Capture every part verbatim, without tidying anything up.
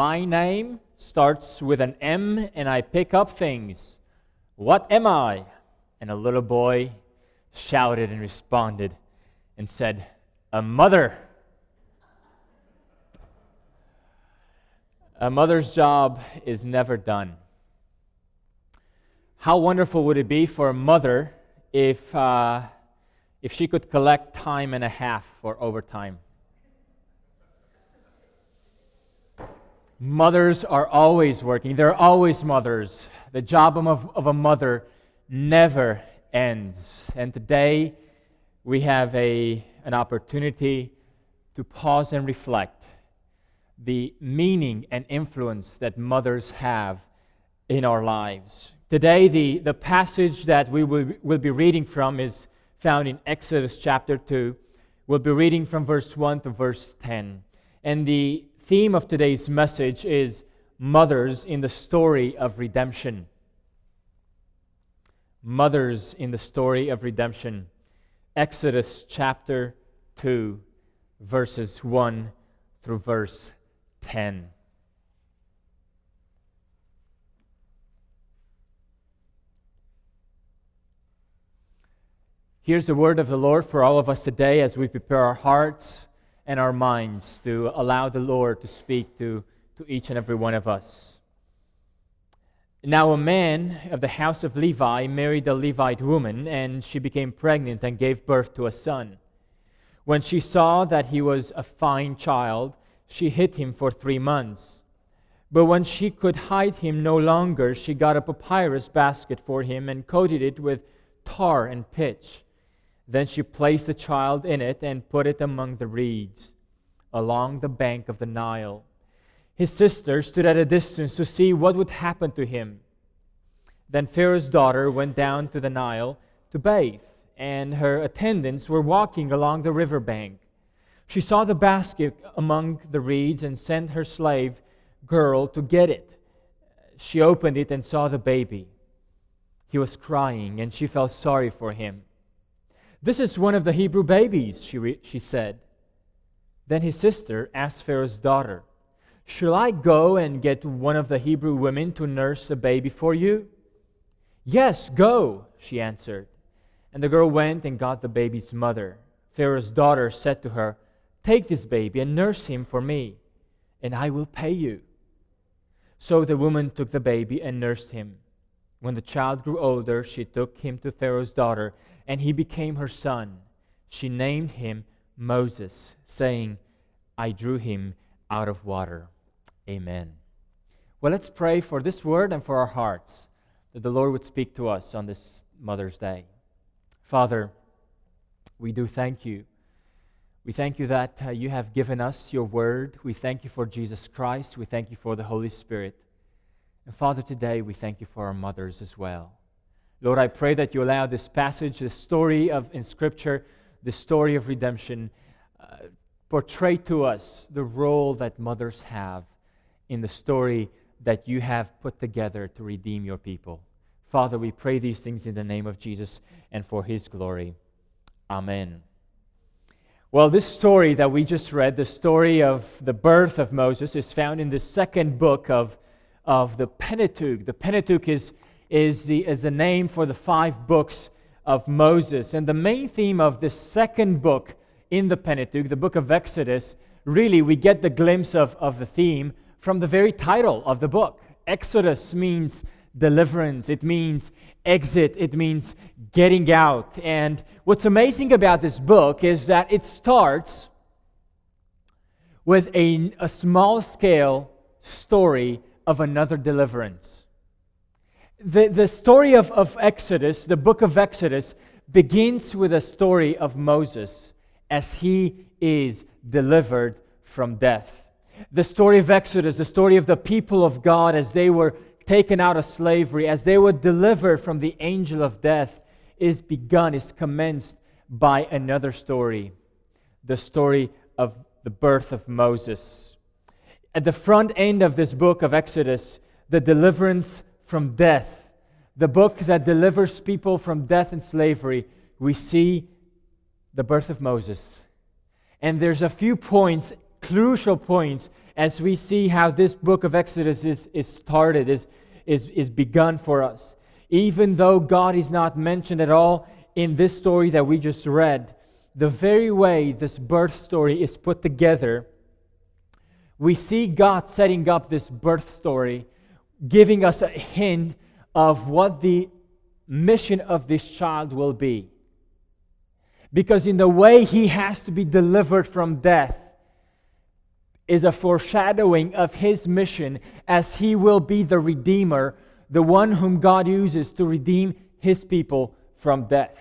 my name starts with an M and I pick up things. What am I? And a little boy shouted and responded and said, a mother. A mother's job is never done. How wonderful would it be for a mother if, uh, if she could collect time and a half for overtime? Mothers are always working. They're always mothers. The job of, of a mother never ends. And today we have a, an opportunity to pause and reflect the meaning and influence that mothers have in our lives. Today the, the passage that we will, will be reading from is found in Exodus chapter two. We'll be reading from verse one to verse ten. And the The theme of today's message is mothers in the story of redemption. Mothers in the story of redemption. Exodus chapter two, verses one through verse ten. Here's the word of the Lord for all of us today as we prepare our hearts and our minds to allow the Lord to speak to, to each and every one of us. Now a man of the house of Levi married a Levite woman, and she became pregnant and gave birth to a son. When she saw that he was a fine child, she hid him for three months. But when she could hide him no longer, she got a papyrus basket for him and coated it with tar and pitch. Then she placed the child in it and put it among the reeds along the bank of the Nile. His sister stood at a distance to see what would happen to him. Then Pharaoh's daughter went down to the Nile to bathe, and her attendants were walking along the riverbank. She saw the basket among the reeds and sent her slave girl to get it. She opened it and saw the baby. He was crying, and she felt sorry for him. "This is one of the Hebrew babies," she, re she said. Then his sister asked Pharaoh's daughter, "Shall I go and get one of the Hebrew women to nurse the baby for you?" "Yes, go," she answered. And the girl went and got the baby's mother. Pharaoh's daughter said to her, "Take this baby and nurse him for me, and I will pay you." So the woman took the baby and nursed him. When the child grew older, she took him to Pharaoh's daughter, and he became her son. She named him Moses, saying, "I drew him out of water." Amen. Well, let's pray for this word and for our hearts, that the Lord would speak to us on this Mother's Day. Father, we do thank you. We thank you that uh, you have given us your word. We thank you for Jesus Christ. We thank you for the Holy Spirit. And Father, today we thank you for our mothers as well. Lord, I pray that you allow this passage, this story of in Scripture, the story of redemption, uh, portray to us the role that mothers have in the story that you have put together to redeem your people. Father, we pray these things in the name of Jesus and for his glory. Amen. Well, this story that we just read, the story of the birth of Moses, is found in the second book of, of the Pentateuch. The Pentateuch is Is the, is the name for the five books of Moses. And the main theme of this second book in the Pentateuch, the book of Exodus, really we get the glimpse of, of the theme from the very title of the book. Exodus means deliverance. It means exit. It means getting out. And what's amazing about this book is that it starts with a, a small-scale story of another deliverance. The, the story of, of Exodus, the book of Exodus, begins with a story of Moses as he is delivered from death. The story of Exodus, the story of the people of God as they were taken out of slavery, as they were delivered from the angel of death, is begun, is commenced by another story, the story of the birth of Moses. At the front end of this book of Exodus, the deliverance from death, the book that delivers people from death and slavery, we see the birth of Moses. And there's a few points, crucial points, as we see how this book of Exodus is, is started, is, is, is begun for us. Even though God is not mentioned at all in this story that we just read, the very way this birth story is put together, we see God setting up this birth story, giving us a hint of what the mission of this child will be. Because in the way he has to be delivered from death is a foreshadowing of his mission, as he will be the Redeemer, the one whom God uses to redeem his people from death.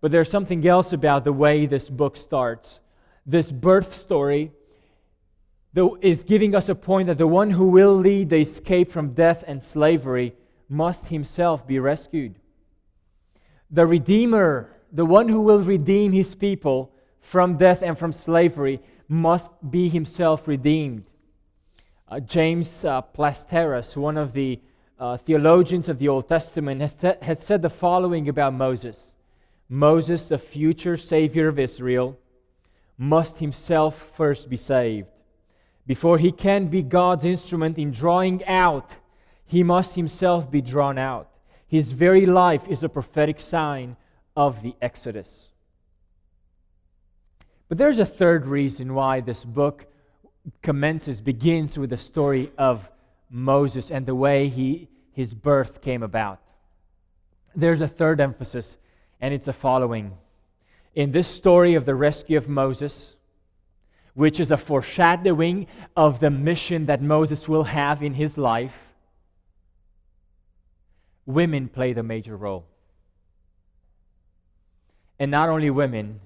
But there's something else about the way this book starts. This birth story is giving us a point that the one who will lead the escape from death and slavery must himself be rescued. The Redeemer, the one who will redeem his people from death and from slavery, must be himself redeemed. Uh, James uh, Plasteras, one of the uh, theologians of the Old Testament, has, th- has said the following about Moses. Moses, the future Savior of Israel, must himself first be saved. Before he can be God's instrument in drawing out, he must himself be drawn out. His very life is a prophetic sign of the Exodus. But there's a third reason why this book commences, begins with the story of Moses and the way he, his birth came about. There's a third emphasis, and it's the following. In this story of the rescue of Moses, which is a foreshadowing of the mission that Moses will have in his life, women play the major role. And not only women,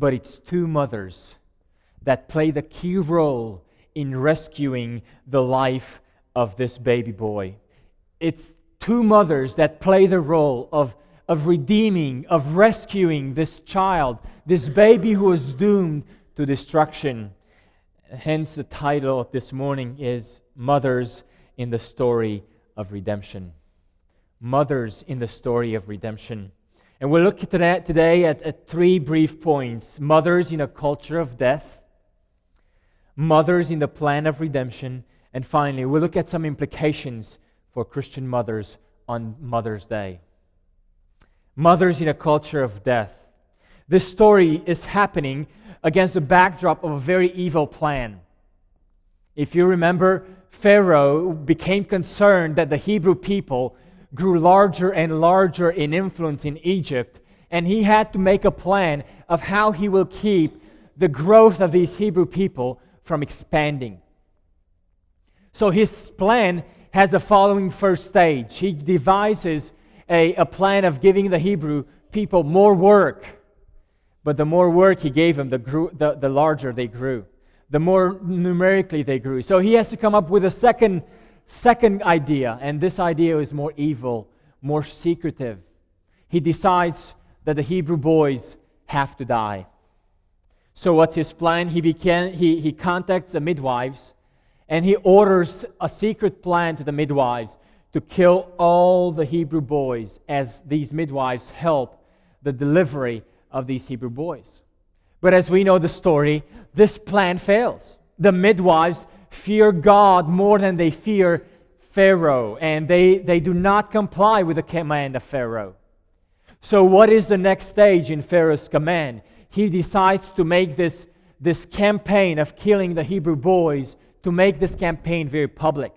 but it's two mothers that play the key role in rescuing the life of this baby boy. It's two mothers that play the role of, of redeeming, of rescuing this child, this baby who was doomed to destruction. Hence the title of this morning is Mothers in the Story of Redemption. Mothers in the Story of Redemption. And we'll look at today at, at three brief points. Mothers in a culture of death, mothers in the plan of redemption, and finally, we'll look at some implications for Christian mothers on Mother's Day. Mothers in a culture of death. This story is happening against the backdrop of a very evil plan. If you remember, Pharaoh became concerned that the Hebrew people grew larger and larger in influence in Egypt, and he had to make a plan of how he will keep the growth of these Hebrew people from expanding. So his plan has the following first stage. He devises a, a plan of giving the Hebrew people more work, but the more work he gave them, the, grew, the, the larger they grew, the more numerically they grew. So he has to come up with a second Second idea, and this idea is more evil, more secretive. He decides that the Hebrew boys have to die. So what's his plan? He began, he, he contacts the midwives, and he orders a secret plan to the midwives to kill all the Hebrew boys as these midwives help the delivery of these Hebrew boys. But as we know the story, this plan fails. The midwives fear God more than they fear Pharaoh, and they, they do not comply with the command of Pharaoh. So what is the next stage in Pharaoh's command? He decides to make this, this campaign of killing the Hebrew boys, to make this campaign very public.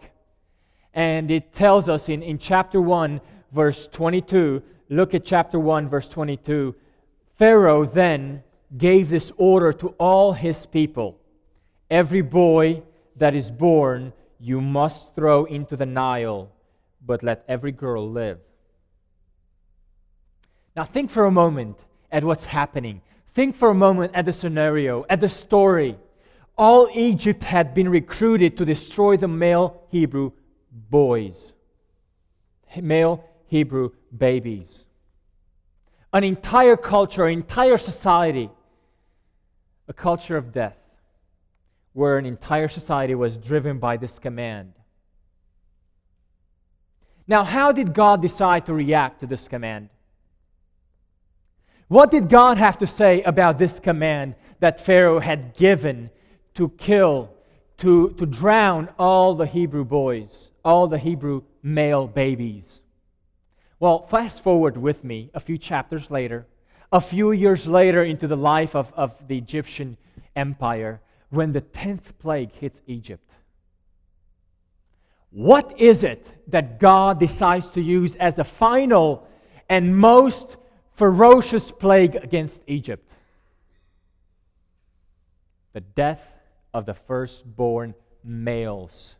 And it tells us in, in chapter one, verse twenty-two, look at chapter one, verse twenty-two, Pharaoh then gave this order to all his people, every boy that is born, you must throw into the Nile, but let every girl live. Now think for a moment at what's happening. Think for a moment at the scenario, at the story. All Egypt had been recruited to destroy the male Hebrew boys, male Hebrew babies. An entire culture, an entire society, a culture of death, where an entire society was driven by this command. Now, how did God decide to react to this command? What did God have to say about this command that Pharaoh had given to kill, to, to drown all the Hebrew boys, all the Hebrew male babies. Well, fast forward with me a few chapters later, a few years later into the life of, of the Egyptian empire, when the tenth plague hits Egypt. What is it that God decides to use as a final and most ferocious plague against Egypt? The death of the firstborn males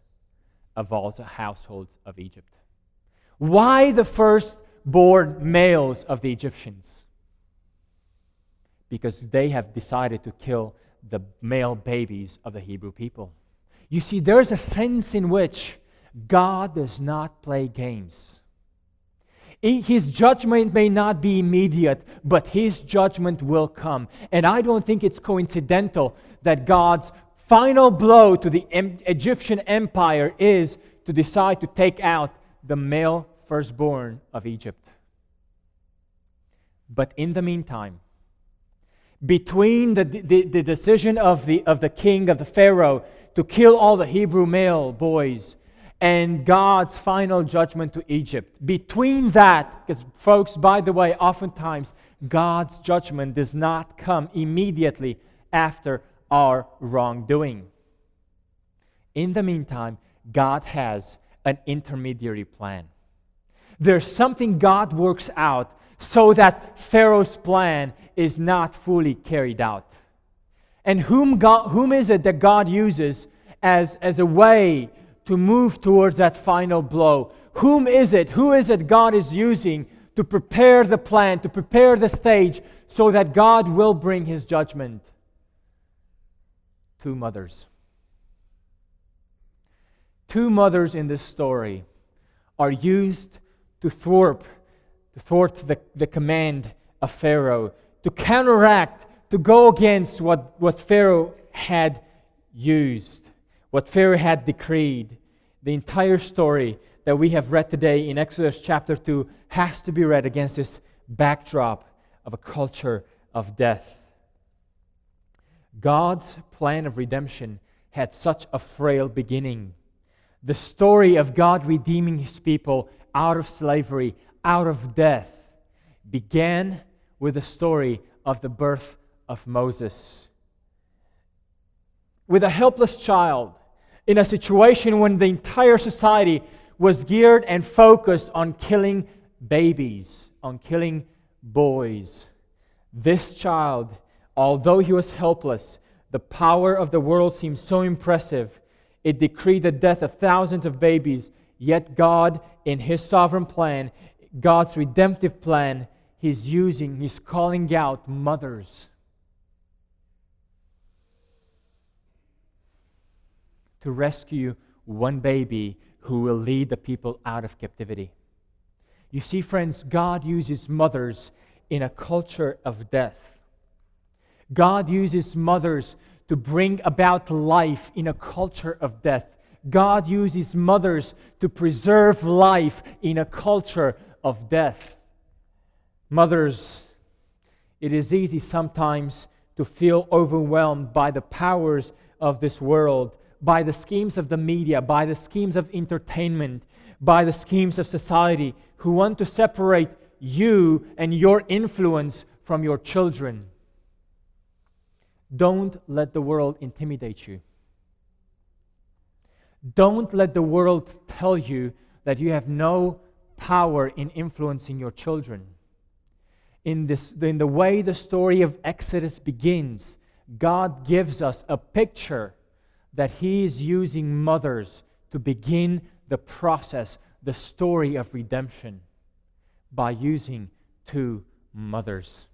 of all the households of Egypt. Why the firstborn males of the Egyptians? Because they have decided to kill the male babies of the Hebrew people. You see, there is a sense in which God does not play games. His judgment may not be immediate, but His judgment will come. And I don't think it's coincidental that God's final blow to the Egyptian empire is to decide to take out the male firstborn of Egypt. But in the meantime, between the, the, the decision of the, of the king, of the Pharaoh, to kill all the Hebrew male boys, and God's final judgment to Egypt. Between that, because folks, by the way, oftentimes God's judgment does not come immediately after our wrongdoing. In the meantime, God has an intermediary plan. There's something God works out so that Pharaoh's plan is not fully carried out. And whom, God, whom is it that God uses as, as a way to move towards that final blow? Whom is it? Who is it God is using to prepare the plan, to prepare the stage so that God will bring His judgment? Two mothers. Two mothers in this story are used to thwart, to thwart the, the command of Pharaoh, to counteract, to go against what, what Pharaoh had used. What Pharaoh had decreed. The entire story that we have read today in Exodus chapter two has to be read against this backdrop of a culture of death. God's plan of redemption had such a frail beginning. The story of God redeeming His people out of slavery, out of death, began with the story of the birth of Moses. With a helpless child, in a situation when the entire society was geared and focused on killing babies, on killing boys. This child, although he was helpless, the power of the world seemed so impressive. It decreed the death of thousands of babies, yet God, in His sovereign plan, God's redemptive plan, He's using, He's calling out mothers to rescue one baby who will lead the people out of captivity. You see, friends, God uses mothers in a culture of death. God uses mothers to bring about life in a culture of death. God uses mothers to preserve life in a culture of death. Mothers, it is easy sometimes to feel overwhelmed by the powers of this world, by the schemes of the media, by the schemes of entertainment, by the schemes of society, who want to separate you and your influence from your children. Don't let the world intimidate you. Don't let the world tell you that you have no power in influencing your children. In this, in the way the story of Exodus begins, God gives us a picture that He is using mothers to begin the process, the story of redemption, by using two mothers.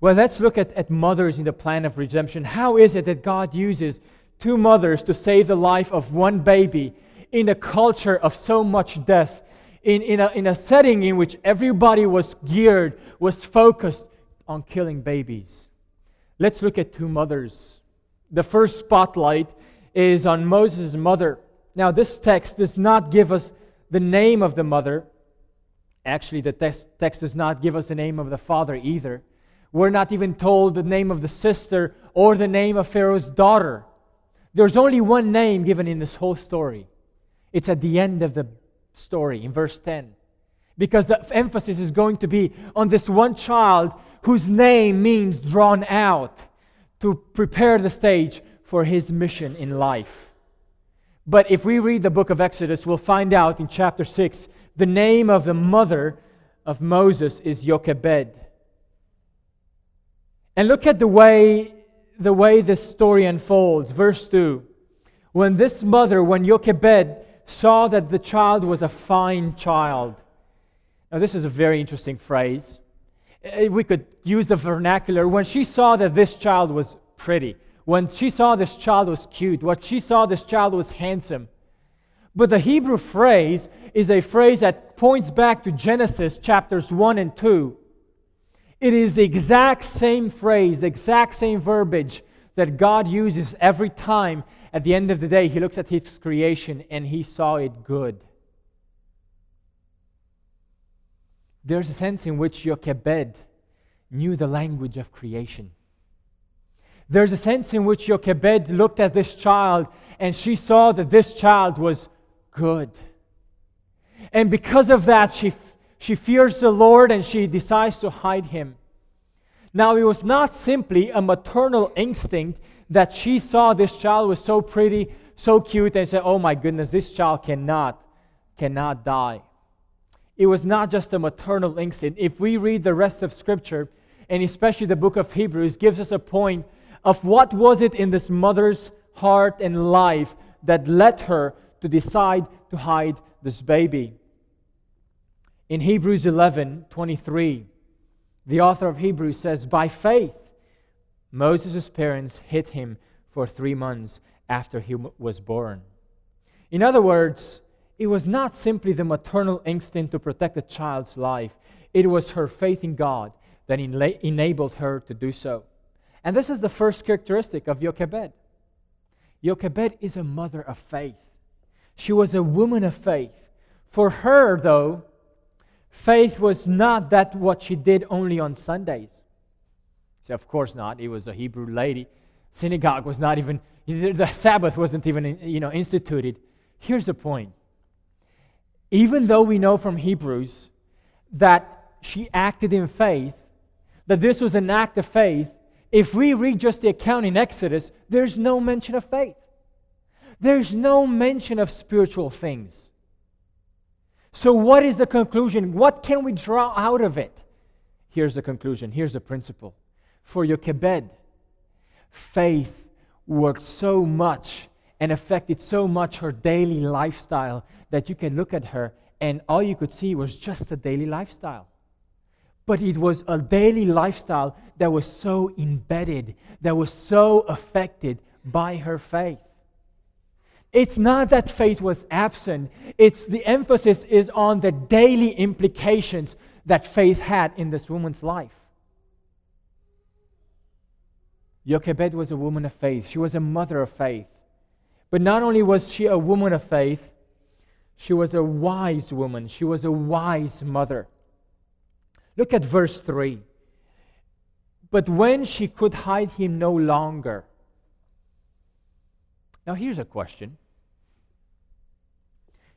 Well, let's look at, at mothers in the plan of redemption. How is it that God uses two mothers to save the life of one baby in a culture of so much death, in, in, a, in a setting in which everybody was geared, was focused on killing babies? Let's look at two mothers. The first spotlight is on Moses' mother. Now, this text does not give us the name of the mother. Actually, the text, text does not give us the name of the father either. We're not even told the name of the sister or the name of Pharaoh's daughter. There's only one name given in this whole story. It's at the end of the story, in verse ten. Because the emphasis is going to be on this one child whose name means drawn out, to prepare the stage for his mission in life. But if we read the book of Exodus, we'll find out in chapter six, the name of the mother of Moses is Jochebed. And look at the way, the way this story unfolds. Verse two, when this mother, when Jochebed saw that the child was a fine child. Now this is a very interesting phrase. We could use the vernacular. When she saw that this child was pretty, when she saw this child was cute, when she saw this child was handsome. But the Hebrew phrase is a phrase that points back to Genesis chapters one and two. It is the exact same phrase, the exact same verbiage that God uses every time at the end of the day He looks at His creation and He saw it good. There's a sense in which Jochebed knew the language of creation. There's a sense in which Jochebed looked at this child and she saw that this child was good. And because of that, she, she fears the Lord and she decides to hide Him. Now, it was not simply a maternal instinct that she saw this child was so pretty, so cute, and said, oh my goodness, this child cannot, cannot die. It was not just a maternal instinct. If we read the rest of Scripture, and especially the book of Hebrews, gives us a point of what was it in this mother's heart and life that led her to decide to hide this baby. In Hebrews eleven twenty-three, the author of Hebrews says, by faith, Moses' parents hid him for three months after he was born. In other words, it was not simply the maternal instinct to protect the child's life. It was her faith in God that enla- enabled her to do so. And this is the first characteristic of Jochebed. Jochebed is a mother of faith. She was a woman of faith. For her, though, faith was not that what she did only on Sundays. So of course not. It was a Hebrew lady. Synagogue was not even, the Sabbath wasn't even, you know, instituted. Here's the point. Even though we know from Hebrews that she acted in faith, that this was an act of faith, if we read just the account in Exodus, there's no mention of faith. There's no mention of spiritual things. So what is the conclusion? What can we draw out of it? Here's the conclusion. Here's the principle. For Jochebed, faith worked so much and affected so much her daily lifestyle that you can look at her and all you could see was just a daily lifestyle. But it was a daily lifestyle that was so embedded, that was so affected by her faith. It's not that faith was absent. It's the emphasis is on the daily implications that faith had in this woman's life. Jochebed was a woman of faith. She was a mother of faith. But not only was she a woman of faith, she was a wise woman. She was a wise mother. Look at verse three. But when she could hide him no longer. Now here's a question.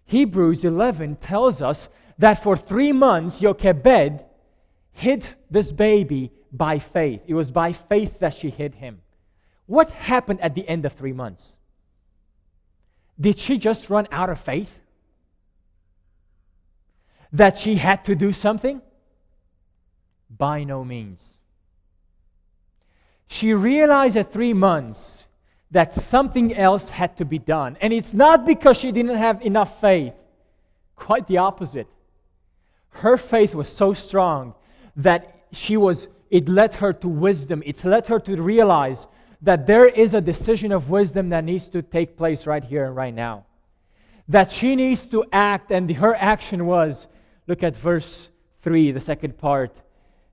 Hebrews eleven tells us that for three months, Jochebed hid this baby by faith. It was by faith that she hid him. What happened at the end of three months? Did she just run out of faith? That she had to do something? By no means. She realized at three months that something else had to be done. And it's not because she didn't have enough faith. Quite the opposite. Her faith was so strong that she was, it led her to wisdom. It led her to realize that there is a decision of wisdom that needs to take place right here and right now. That she needs to act, and her action was, look at verse three, the second part.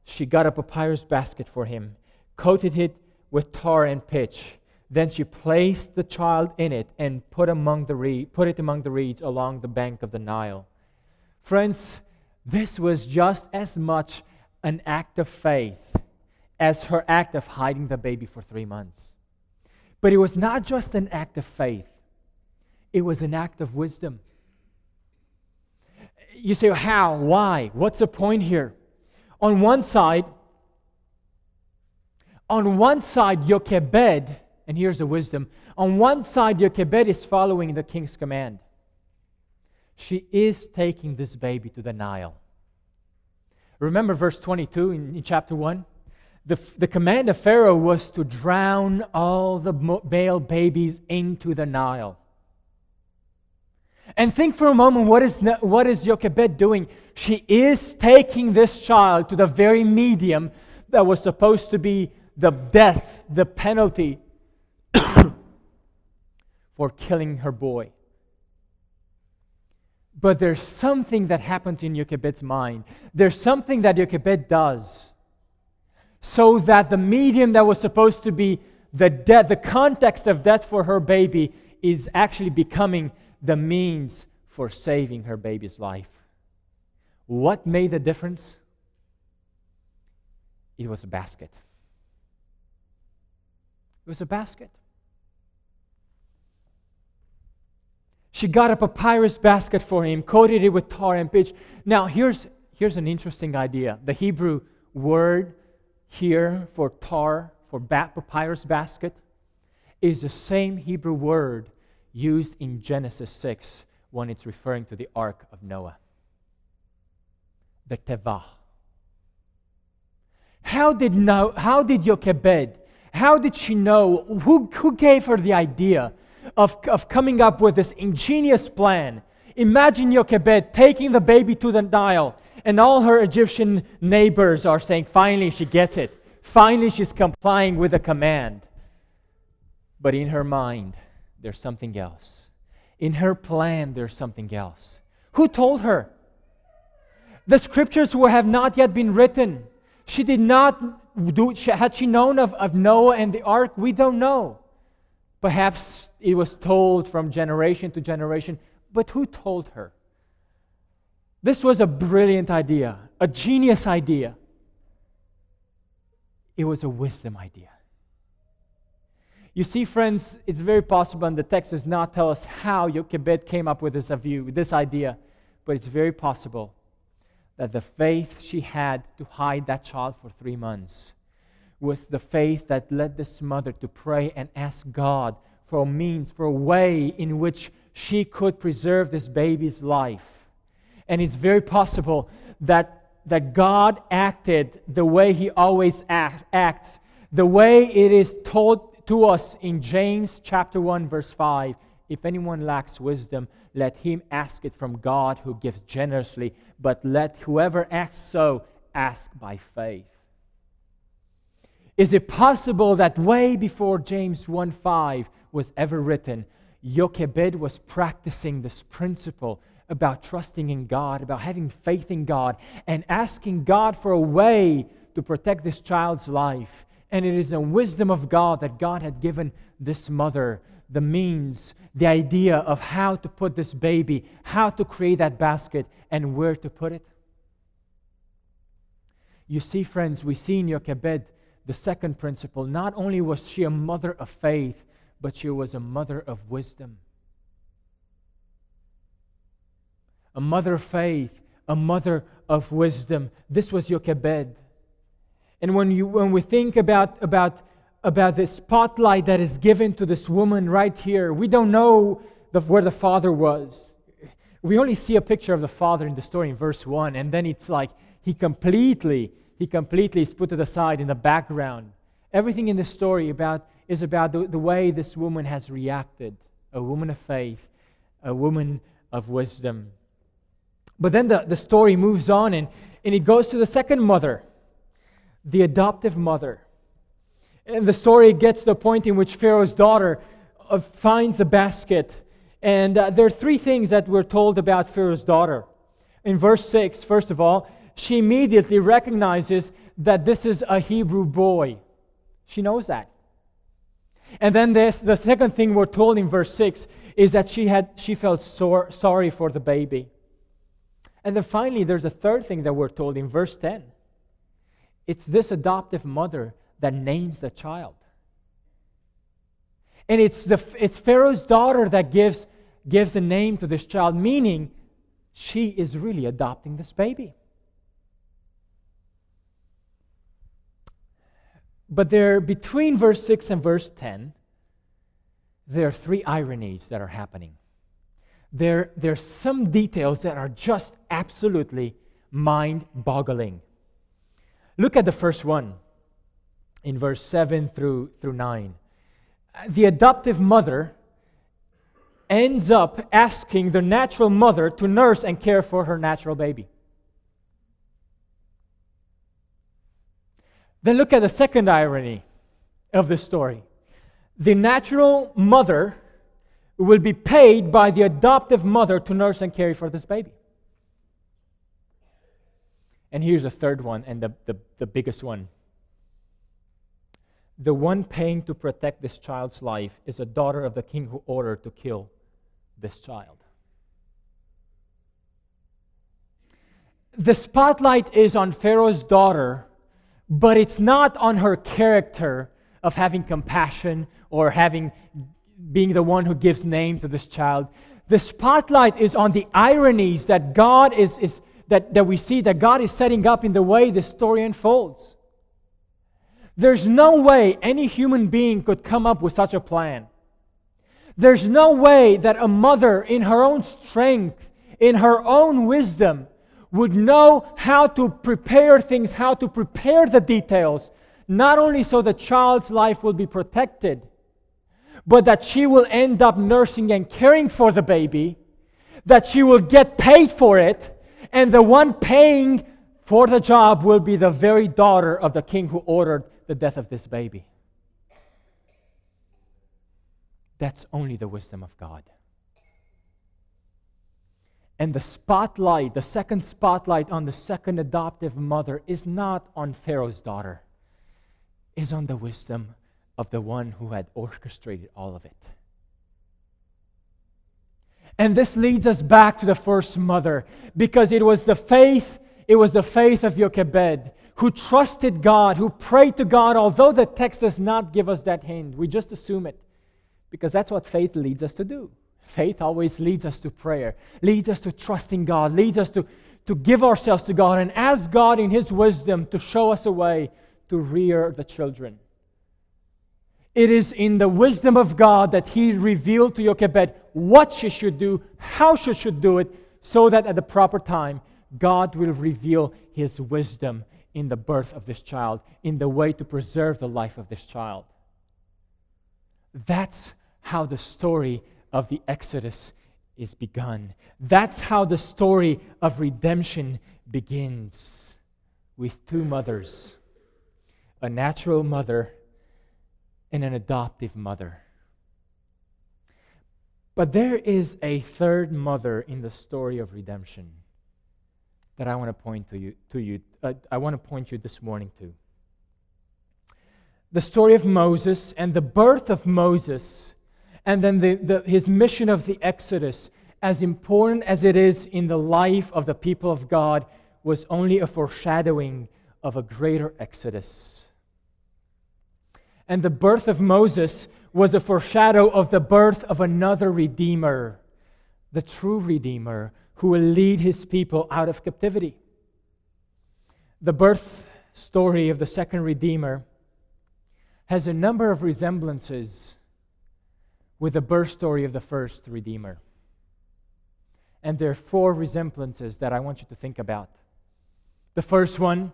She got a papyrus basket for him, coated it with tar and pitch. Then she placed the child in it and put, among the re- put it among the reeds along the bank of the Nile. Friends, this was just as much an act of faith as her act of hiding the baby for three months. But it was not just an act of faith. It was an act of wisdom. You say, how? Why? What's the point here? On one side, on one side, Jochebed, and here's the wisdom, on one side, Jochebed is following the king's command. She is taking this baby to the Nile. Remember verse twenty-two in, in chapter one? The, the command of Pharaoh was to drown all the male babies into the Nile. And think for a moment, what is, what is Jochebed doing? She is taking this child to the very medium that was supposed to be the death, the penalty for killing her boy. But there's something that happens in Jochebed's mind. There's something that Jochebed does so that the medium that was supposed to be the death, the context of death for her baby, is actually becoming the means for saving her baby's life. What made the difference? It was a basket. It was a basket. She got a papyrus basket for him, coated it with tar and pitch. Now, here's, here's an interesting idea. The Hebrew word here for tar, for ba- papyrus basket, is the same Hebrew word used in Genesis six when it's referring to the Ark of Noah. The Tevah. How did, no, how did Jochebed, how did she know, who, who gave her the idea of, of coming up with this ingenious plan? Imagine Jochebed taking the baby to the Nile, and all her Egyptian neighbors are saying, finally she gets it. Finally she's complying with the command. But in her mind, there's something else. In her plan, there's something else. Who told her? The scriptures have not yet been written. She did not do, had she known of, of Noah and the ark? We don't know. Perhaps it was told from generation to generation, but who told her? This was a brilliant idea, a genius idea. It was a wisdom idea. You see, friends, it's very possible, and the text does not tell us how Jochebed came up with this, view, this idea, but it's very possible that the faith she had to hide that child for three months was the faith that led this mother to pray and ask God for a means, for a way in which she could preserve this baby's life. And it's very possible that, that God acted the way He always act, acts, the way it is told to us in James chapter one verse five, if anyone lacks wisdom, let him ask it from God who gives generously, but let whoever acts so ask by faith. Is it possible that way before James one five was ever written, Jochebed was practicing this principle about trusting in God, about having faith in God, and asking God for a way to protect this child's life? And it is the wisdom of God that God had given this mother the means, the idea of how to put this baby, how to create that basket, and where to put it. You see, friends, we see in Jochebed the second principle. Not only was she a mother of faith, but she was a mother of wisdom. A mother of faith, a mother of wisdom. This was Jochebed. And when you when we think about about about the spotlight that is given to this woman right here, we don't know the, where the father was. We only see a picture of the father in the story in verse one, and then it's like he completely he completely is put to the side in the background. Everything in the story about is about the, the way this woman has reacted, a woman of faith, a woman of wisdom. But then the, the story moves on, and, and it goes to the second mother, the adoptive mother. And the story gets to the point in which Pharaoh's daughter uh, finds the basket. And uh, there are three things that we're told about Pharaoh's daughter. In verse six, first of all, she immediately recognizes that this is a Hebrew boy. She knows that. And then this, the second thing we're told in verse six is that she, had, she felt sore, sorry for the baby. And then finally, there's a third thing that we're told in verse ten. It's this adoptive mother that names the child. And it's the it's Pharaoh's daughter that gives gives a name to this child, meaning she is really adopting this baby. But there, between verse six and verse ten, there are three ironies that are happening. There, there are some details that are just absolutely mind-boggling. Look at the first one in verse seven through, through nine. The adoptive mother ends up asking the natural mother to nurse and care for her natural baby. Then look at the second irony of the story. The natural mother will be paid by the adoptive mother to nurse and care for this baby. And here's the third one, and the, the, the biggest one. The one paying to protect this child's life is a daughter of the king who ordered to kill this child. The spotlight is on Pharaoh's daughter, but it's not on her character of having compassion or having being the one who gives name to this child. The spotlight is on the ironies that God is, is that, that we see that God is setting up in the way this story unfolds. There's no way any human being could come up with such a plan. There's no way that a mother in her own strength, in her own wisdom, would know how to prepare things, how to prepare the details, not only so the child's life will be protected, but that she will end up nursing and caring for the baby, that she will get paid for it, and the one paying for the job will be the very daughter of the king who ordered the death of this baby. That's only the wisdom of God. And the spotlight, the second spotlight on the second adoptive mother is not on Pharaoh's daughter. It's on the wisdom of the one who had orchestrated all of it. And this leads us back to the first mother, because it was the faith, it was the faith of Jochebed who trusted God, who prayed to God, although the text does not give us that hint. We just assume it, because that's what faith leads us to do. Faith always leads us to prayer, leads us to trusting God, leads us to, to give ourselves to God and ask God in His wisdom to show us a way to rear the children. It is in the wisdom of God that He revealed to Jochebed what she should do, how she should do it, so that at the proper time, God will reveal His wisdom in the birth of this child, in the way to preserve the life of this child. That's how the story of the Exodus is begun. That's how the story of redemption begins, with two mothers, a natural mother and an adoptive mother. But there is a third mother in the story of redemption that I want to point to you to you uh, I want to point you this morning to. The story of Moses and the birth of Moses, and then the, the, his mission of the Exodus, as important as it is in the life of the people of God, was only a foreshadowing of a greater Exodus. And the birth of Moses was a foreshadow of the birth of another Redeemer, the true Redeemer, who will lead His people out of captivity. The birth story of the second Redeemer has a number of resemblances with the birth story of the first Redeemer. And there are four resemblances that I want you to think about. The first one,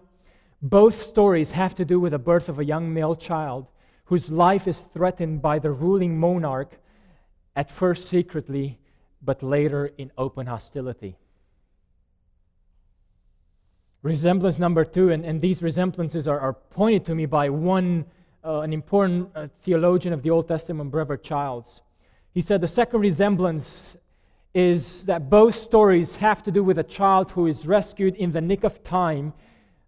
both stories have to do with the birth of a young male child whose life is threatened by the ruling monarch, at first secretly, but later in open hostility. Resemblance number two, and, and these resemblances are, are pointed to me by one Uh, an important uh, theologian of the Old Testament, Brevard Childs. He said the second resemblance is that both stories have to do with a child who is rescued in the nick of time,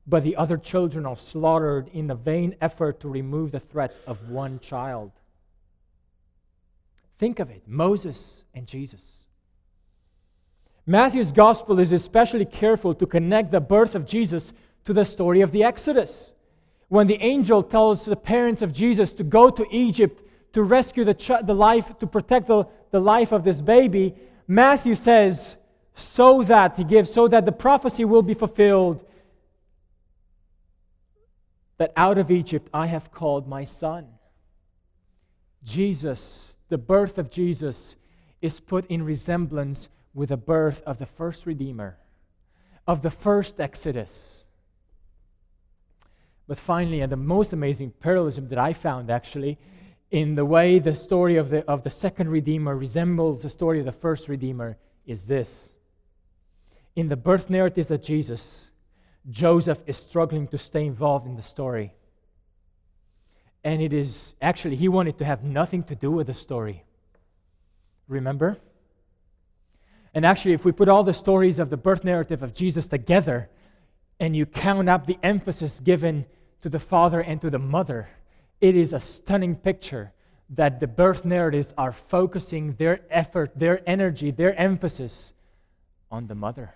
but the other children are slaughtered in the vain effort to remove the threat of one child. Think of it, Moses and Jesus. Matthew's Gospel is especially careful to connect the birth of Jesus to the story of the Exodus. When the angel tells the parents of Jesus to go to Egypt to rescue the, ch- the life, to protect the, the life of this baby, Matthew says, so that, he gives, so that the prophecy will be fulfilled, that out of Egypt I have called my son. Jesus, the birth of Jesus, is put in resemblance with the birth of the first Redeemer, of the first Exodus. But finally, and the most amazing parallelism that I found actually, in the way the story of the, of the second Redeemer resembles the story of the first Redeemer, is this. In the birth narratives of Jesus, Joseph is struggling to stay involved in the story. And it is, actually, he wanted to have nothing to do with the story. Remember? And actually, if we put all the stories of the birth narrative of Jesus together, and you count up the emphasis given to the father and to the mother, it is a stunning picture that the birth narratives are focusing their effort, their energy, their emphasis on the mother.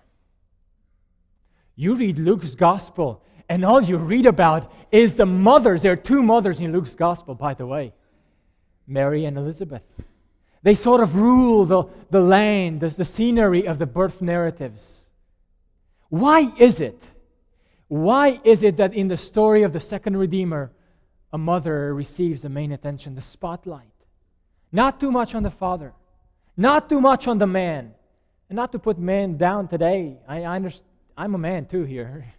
You read Luke's gospel, and all you read about is the mothers. There are two mothers in Luke's gospel, by the way, Mary and Elizabeth. They sort of rule the, the land, the, the scenery of the birth narratives. Why is it? Why is it that in the story of the second Redeemer, a mother receives the main attention, the spotlight? Not too much on the father, not too much on the man. And not to put man down today, I, I understand, I'm a man too here.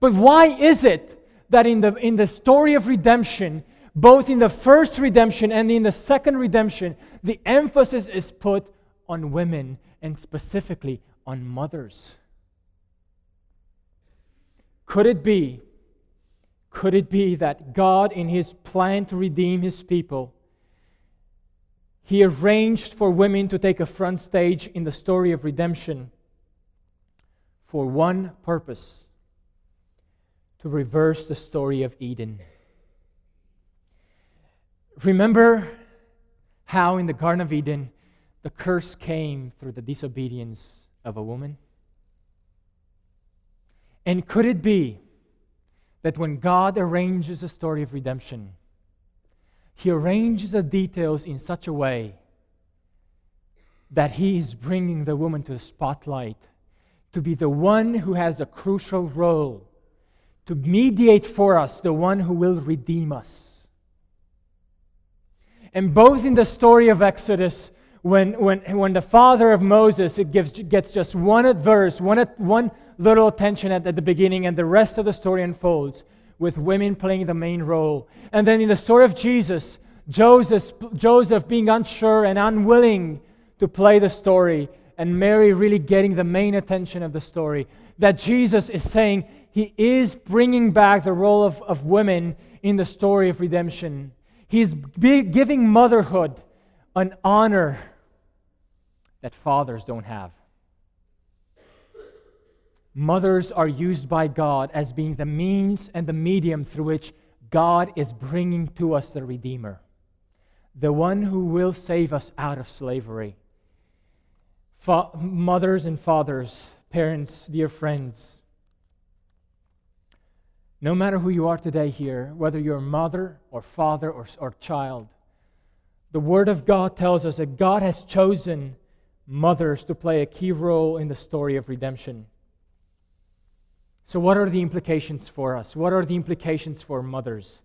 But why is it that in the, in the story of redemption, both in the first redemption and in the second redemption, the emphasis is put on women and specifically on mothers? Could it be, could it be that God, in His plan to redeem His people, He arranged for women to take a front stage in the story of redemption for one purpose, to reverse the story of Eden? Remember how in the Garden of Eden the curse came through the disobedience of a woman? And could it be that when God arranges a story of redemption, He arranges the details in such a way that He is bringing the woman to the spotlight, to be the one who has a crucial role, to mediate for us, the one who will redeem us? And both in the story of Exodus, when, when, when the father of Moses it gives, gets just one verse, one, one little attention at, at the beginning, and the rest of the story unfolds with women playing the main role. And then in the story of Jesus, Joseph, Joseph being unsure and unwilling to play the story, and Mary really getting the main attention of the story, that Jesus is saying He is bringing back the role of, of women in the story of redemption. He's giving motherhood an honor that fathers don't have. Mothers are used by God as being the means and the medium through which God is bringing to us the Redeemer, the one who will save us out of slavery. Fa- mothers and fathers, parents, dear friends, no matter who you are today here, whether you're a mother or father or, or child, the Word of God tells us that God has chosen mothers to play a key role in the story of redemption. So what are the implications for us? What are the implications for mothers?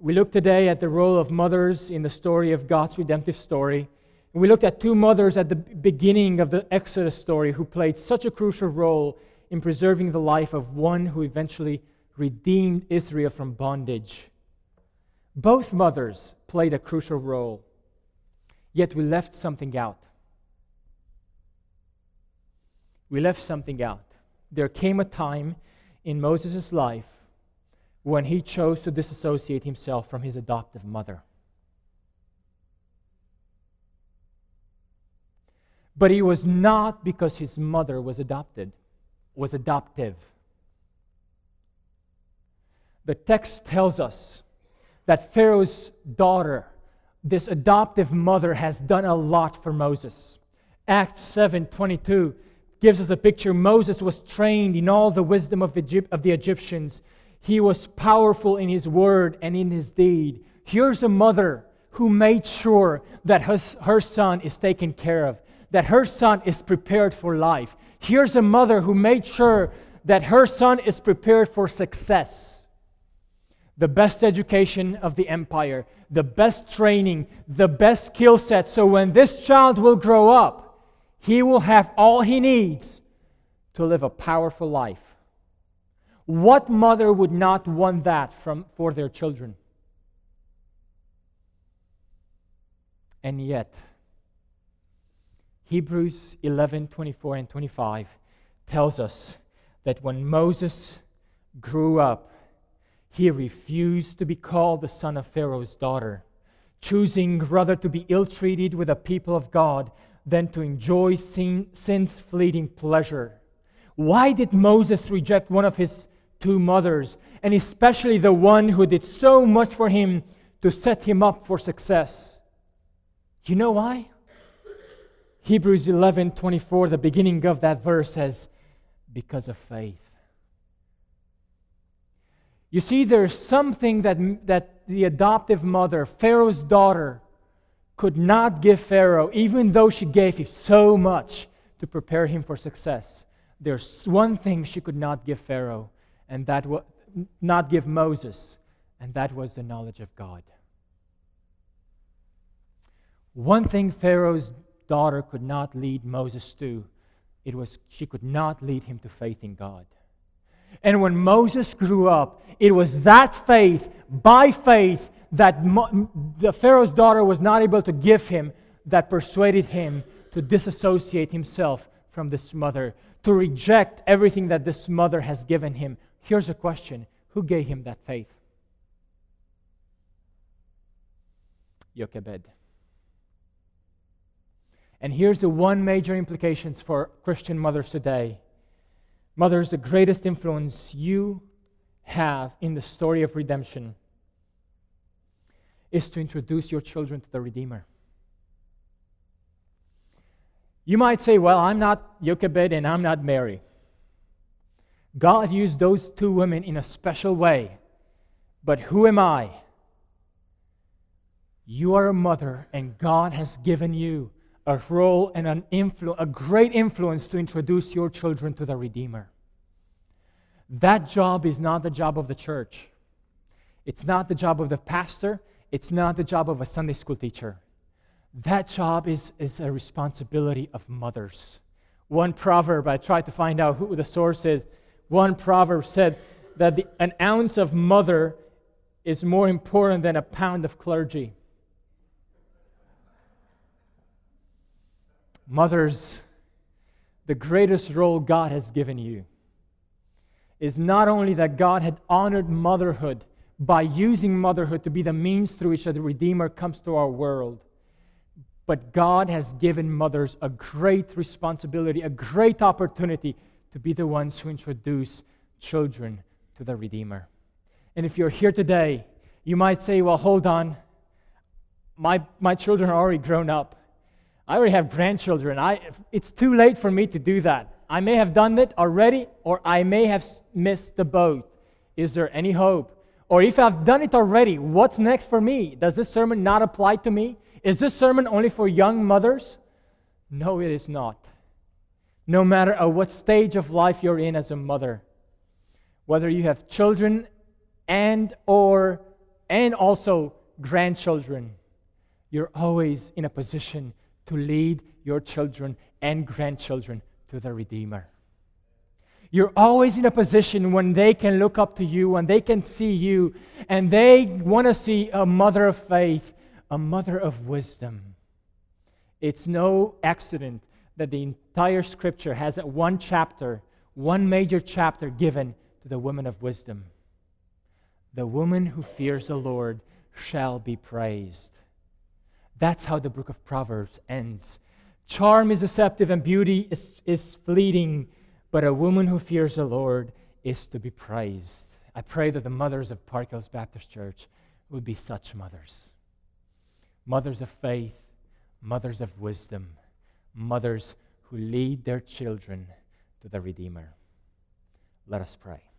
We looked today at the role of mothers in the story of God's redemptive story. And we looked at two mothers at the beginning of the Exodus story who played such a crucial role in preserving the life of one who eventually redeemed Israel from bondage. Both mothers played a crucial role, yet we left something out. We left something out. There came a time in Moses' life when he chose to disassociate himself from his adoptive mother. But it was not because his mother was adopted, was adoptive. The text tells us that Pharaoh's daughter, this adoptive mother, has done a lot for Moses. Acts seven twenty-two gives us a picture. Moses was trained in all the wisdom of Egypt, of the Egyptians. He was powerful in his word and in his deed. here's a mother who made sure that her, her son is taken care of, that her son is prepared for life. Here's a mother who made sure that her son is prepared for success. The best education of the empire, the best training, the best skill set. So when this child will grow up, he will have all he needs to live a powerful life. What mother would not want that from, for their children? And yet, Hebrews eleven, twenty-four and twenty-five tells us that when Moses grew up, he refused to be called the son of Pharaoh's daughter, choosing rather to be ill-treated with the people of God than to enjoy sin, sin's fleeting pleasure. Why did Moses reject one of his two mothers, and especially the one who did so much for him to set him up for success? You know why? Hebrews eleven, twenty-four, the beginning of that verse says, because of faith. You see, there's something that, that the adoptive mother, Pharaoh's daughter, could not give Pharaoh, even though she gave him so much to prepare him for success. There's one thing she could not give Pharaoh, and that was not give Moses, and that was the knowledge of God. One thing Pharaoh's daughter could not lead Moses to, it was she could not lead him to faith in God. And when Moses grew up, it was that faith, by faith, that Mo- the Pharaoh's daughter was not able to give him, that persuaded him to disassociate himself from this mother, to reject everything that this mother has given him. Here's a question. Who gave him that faith? Jochebed. And here's the one major implications for Christian mothers today. Mothers, the greatest influence you have in the story of redemption is to introduce your children to the Redeemer. You might say, well, I'm not Jochebed and I'm not Mary. God used those two women in a special way. But who am I? You are a mother, and God has given you a role and an influ- a great influence to introduce your children to the Redeemer. That job is not the job of the church. It's not the job of the pastor. It's not the job of a Sunday school teacher. That job is, is a responsibility of mothers. One proverb, I tried to find out who the source is, one proverb said that the, an ounce of mother is more important than a pound of clergy. Mothers, the greatest role God has given you is not only that God had honored motherhood by using motherhood to be the means through which the Redeemer comes to our world, but God has given mothers a great responsibility, a great opportunity to be the ones who introduce children to the Redeemer. And if you're here today, you might say, well, hold on, my, my children are already grown up. I already have grandchildren. I, it's too late for me to do that. I may have done it already, or I may have missed the boat. Is there any hope? Or if I've done it already, what's next for me? Does this sermon not apply to me? Is this sermon only for young mothers? No, it is not. No matter at what stage of life you're in as a mother, whether you have children and or and also grandchildren, you're always in a position to lead your children and grandchildren to the Redeemer. You're always in a position when they can look up to you, when they can see you, and they want to see a mother of faith, a mother of wisdom. It's no accident that the entire Scripture has one chapter, one major chapter given to the woman of wisdom. The woman who fears the Lord shall be praised. That's how the book of Proverbs ends. Charm is deceptive and beauty is, is fleeting, but a woman who fears the Lord is to be praised. I pray that the mothers of Park Hills Baptist Church would be such mothers. Mothers of faith, mothers of wisdom, mothers who lead their children to the Redeemer. Let us pray.